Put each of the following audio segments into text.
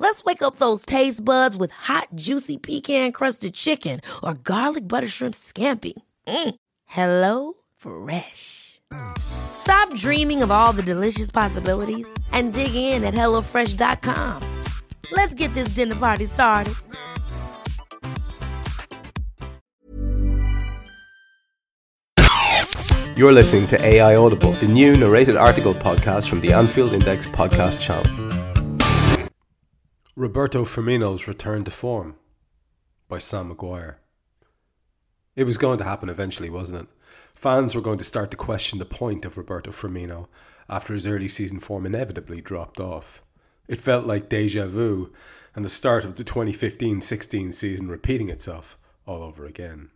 Let's wake up those taste buds with hot, juicy pecan-crusted chicken or garlic butter shrimp scampi. HelloFresh. Stop dreaming of all the delicious possibilities and dig in at HelloFresh.com. Let's get this dinner party started. You're listening to AI Audible, the new narrated article podcast from the Anfield Index podcast channel. Roberto Firmino's return to form by Sam Maguire. It was going to happen eventually, wasn't it? Fans were going to start to question the point of Roberto Firmino after his early season form inevitably dropped off. It felt like deja vu and the start of the 2015-16 season repeating itself all over again.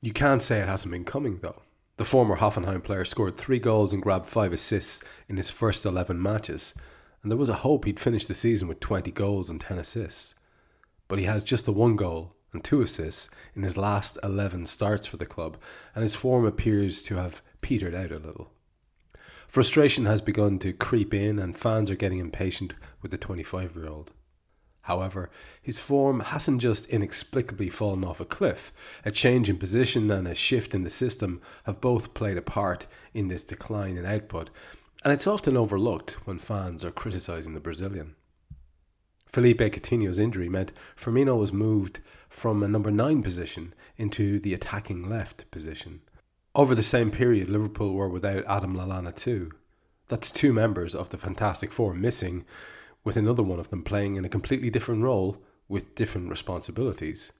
You can't say it hasn't been coming though. The former Hoffenheim player scored 3 goals and grabbed 5 assists in his first 11 matches. And there was a hope he'd finish the season with 20 goals and 10 assists. But he has just the 1 goal and 2 assists in his last 11 starts for the club, and his form appears to have petered out a little. Frustration has begun to creep in, and fans are getting impatient with the 25-year-old. However, his form hasn't just inexplicably fallen off a cliff. A change in position and a shift in the system have both played a part in this decline in output, and it's often overlooked when fans are criticising the Brazilian. Felipe Coutinho's injury meant Firmino was moved from a number 9 position into the attacking left position. Over the same period, Liverpool were without Adam Lalana too. That's 2 members of the Fantastic Four missing, with another one of them playing in a completely different role with different responsibilities.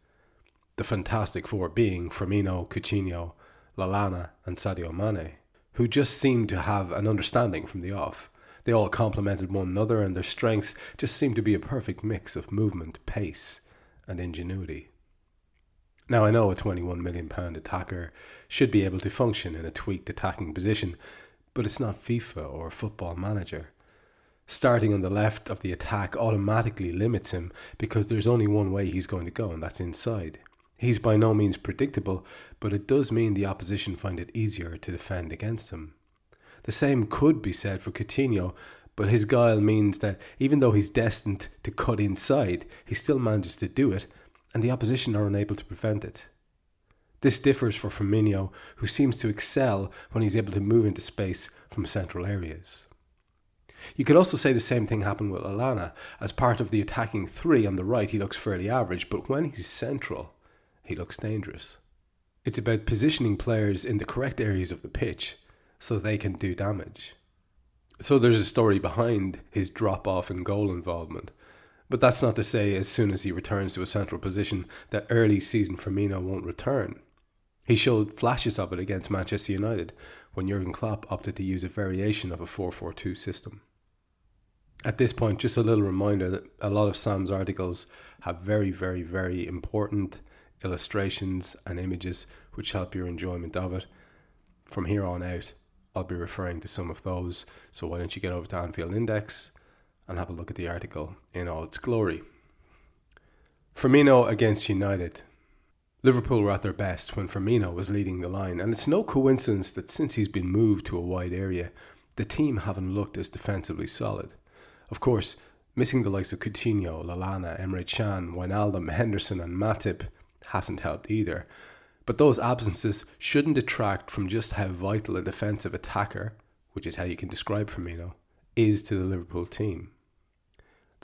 The Fantastic Four being Firmino, Coutinho, Lalana and Sadio Mane, who just seemed to have an understanding from the off. They all complemented one another, and their strengths just seemed to be a perfect mix of movement, pace and ingenuity. Now I know a £21 million attacker should be able to function in a tweaked attacking position, but it's not FIFA or Football Manager. Starting on the left of the attack automatically limits him because there's only one way he's going to go, and that's inside. He's by no means predictable, but it does mean the opposition find it easier to defend against him. The same could be said for Coutinho, but his guile means that even though he's destined to cut inside, he still manages to do it, and the opposition are unable to prevent it. This differs for Firmino, who seems to excel when he's able to move into space from central areas. You could also say the same thing happened with Lalana. As part of the attacking 3 on the right, he looks fairly average, but when he's central, he looks dangerous. It's about positioning players in the correct areas of the pitch so they can do damage. So there's a story behind his drop-off in goal involvement, but that's not to say as soon as he returns to a central position that early season Firmino won't return. He showed flashes of it against Manchester United when Jurgen Klopp opted to use a variation of a 4-4-2 system. At this point, just a little reminder that a lot of Sam's articles have very, very, very important illustrations and images which help your enjoyment of it. From here on out, I'll be referring to some of those, so why don't you get over to Anfield Index and have a look at the article in all its glory. Firmino against United. Liverpool were at their best when Firmino was leading the line, and it's no coincidence that since he's been moved to a wide area, the team haven't looked as defensively solid. Of course, missing the likes of Coutinho, Lalana, Emre Can, Wijnaldum, Henderson and Matip hasn't helped either, but those absences shouldn't detract from just how vital a defensive attacker, which is how you can describe Firmino, is to the Liverpool team.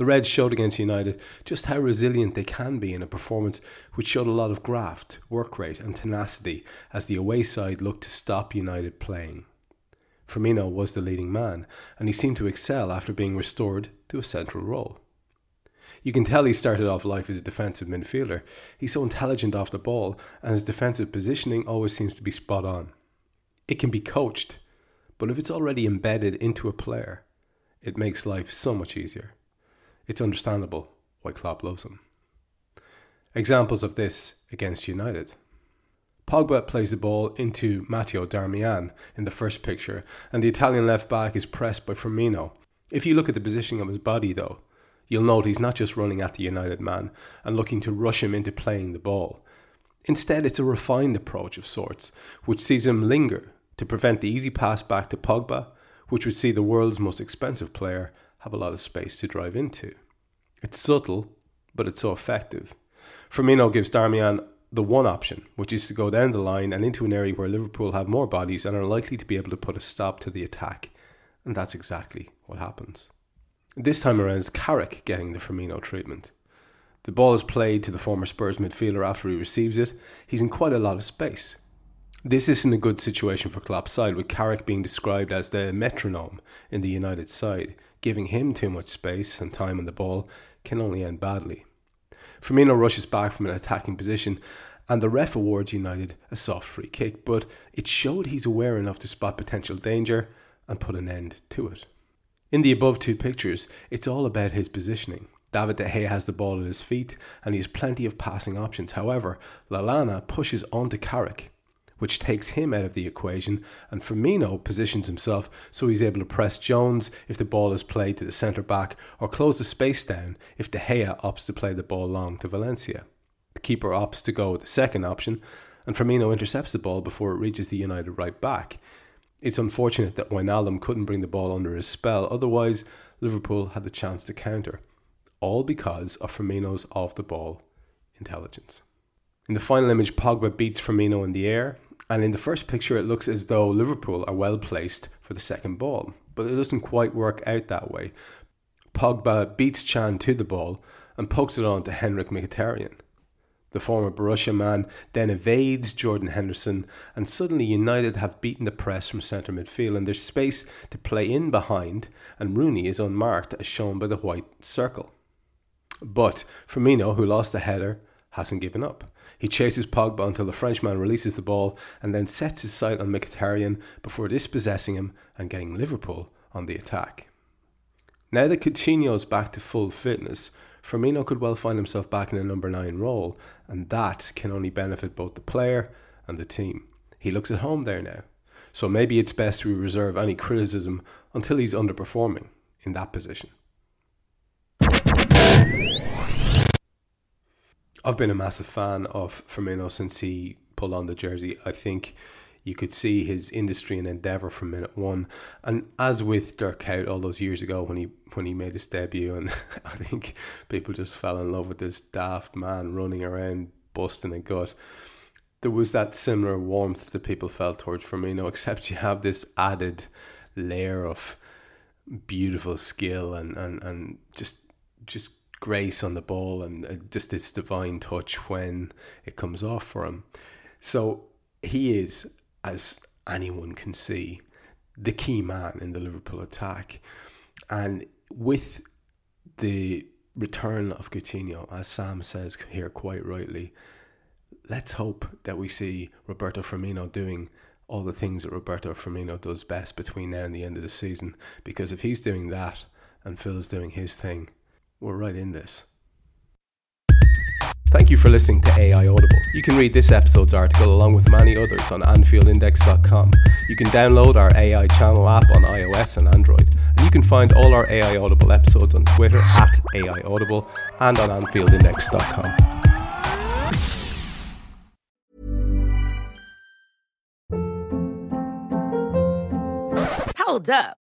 The Reds showed against United just how resilient they can be in a performance which showed a lot of graft, work rate and tenacity as the away side looked to stop United playing. Firmino was the leading man, and he seemed to excel after being restored to a central role. You can tell he started off life as a defensive midfielder. He's so intelligent off the ball, and his defensive positioning always seems to be spot on. It can be coached, but if it's already embedded into a player, it makes life so much easier. It's understandable why Klopp loves him. Examples of this against United. Pogba plays the ball into Matteo Darmian in the first picture, and the Italian left-back is pressed by Firmino. If you look at the positioning of his body though, you'll note he's not just running at the United man and looking to rush him into playing the ball. Instead, it's a refined approach of sorts, which sees him linger to prevent the easy pass back to Pogba, which would see the world's most expensive player have a lot of space to drive into. It's subtle, but it's so effective. Firmino gives Darmian the one option, which is to go down the line and into an area where Liverpool have more bodies and are likely to be able to put a stop to the attack. And that's exactly what happens. This time around is Carrick getting the Firmino treatment. The ball is played to the former Spurs midfielder after he receives it. He's in quite a lot of space. This isn't a good situation for Klopp's side, with Carrick being described as the metronome in the United side. Giving him too much space and time on the ball can only end badly. Firmino rushes back from an attacking position and the ref awards United a soft free kick, but it showed he's aware enough to spot potential danger and put an end to it. In the above two pictures, it's all about his positioning. David De Gea has the ball at his feet and he has plenty of passing options. However, Lalana pushes onto Carrick, which takes him out of the equation, and Firmino positions himself so he's able to press Jones if the ball is played to the centre-back or close the space down if De Gea opts to play the ball long to Valencia. The keeper opts to go with the second option, and Firmino intercepts the ball before it reaches the United right-back. It's unfortunate that Wijnaldum couldn't bring the ball under his spell, otherwise Liverpool had the chance to counter, all because of Firmino's off-the-ball intelligence. In the final image, Pogba beats Firmino in the air, and in the first picture it looks as though Liverpool are well placed for the second ball, but it doesn't quite work out that way. Pogba beats Chan to the ball and pokes it on to Henrikh Mkhitaryan. The former Borussia man then evades Jordan Henderson, and suddenly United have beaten the press from centre midfield and there's space to play in behind, and Rooney is unmarked as shown by the white circle. But Firmino, who lost the header, hasn't given up. He chases Pogba until the Frenchman releases the ball and then sets his sight on Mkhitaryan before dispossessing him and getting Liverpool on the attack. Now that Coutinho's back to full fitness, Firmino could well find himself back in a number 9 role, and that can only benefit both the player and the team. He looks at home there now, so maybe it's best we reserve any criticism until he's underperforming in that position. I've been a massive fan of Firmino since he pulled on the jersey. I think you could see his industry and endeavour from minute one. And as with Dirk Kuyt all those years ago when he made his debut, and I think people just fell in love with this daft man running around busting a gut. There was that similar warmth that people felt towards Firmino, except you have this added layer of beautiful skill and just grace on the ball and just this divine touch when it comes off for him. So he is, as anyone can see, the key man in the Liverpool attack. And with the return of Coutinho, as Sam says here quite rightly, let's hope that we see Roberto Firmino doing all the things that Roberto Firmino does best between now and the end of the season. Because if he's doing that and Phil's doing his thing, we're right in this. Thank you for listening to AI Audible. You can read this episode's article along with many others on AnfieldIndex.com. You can download our AI channel app on iOS and Android. And you can find all our AI Audible episodes on Twitter @AI Audible and on AnfieldIndex.com. Hold up.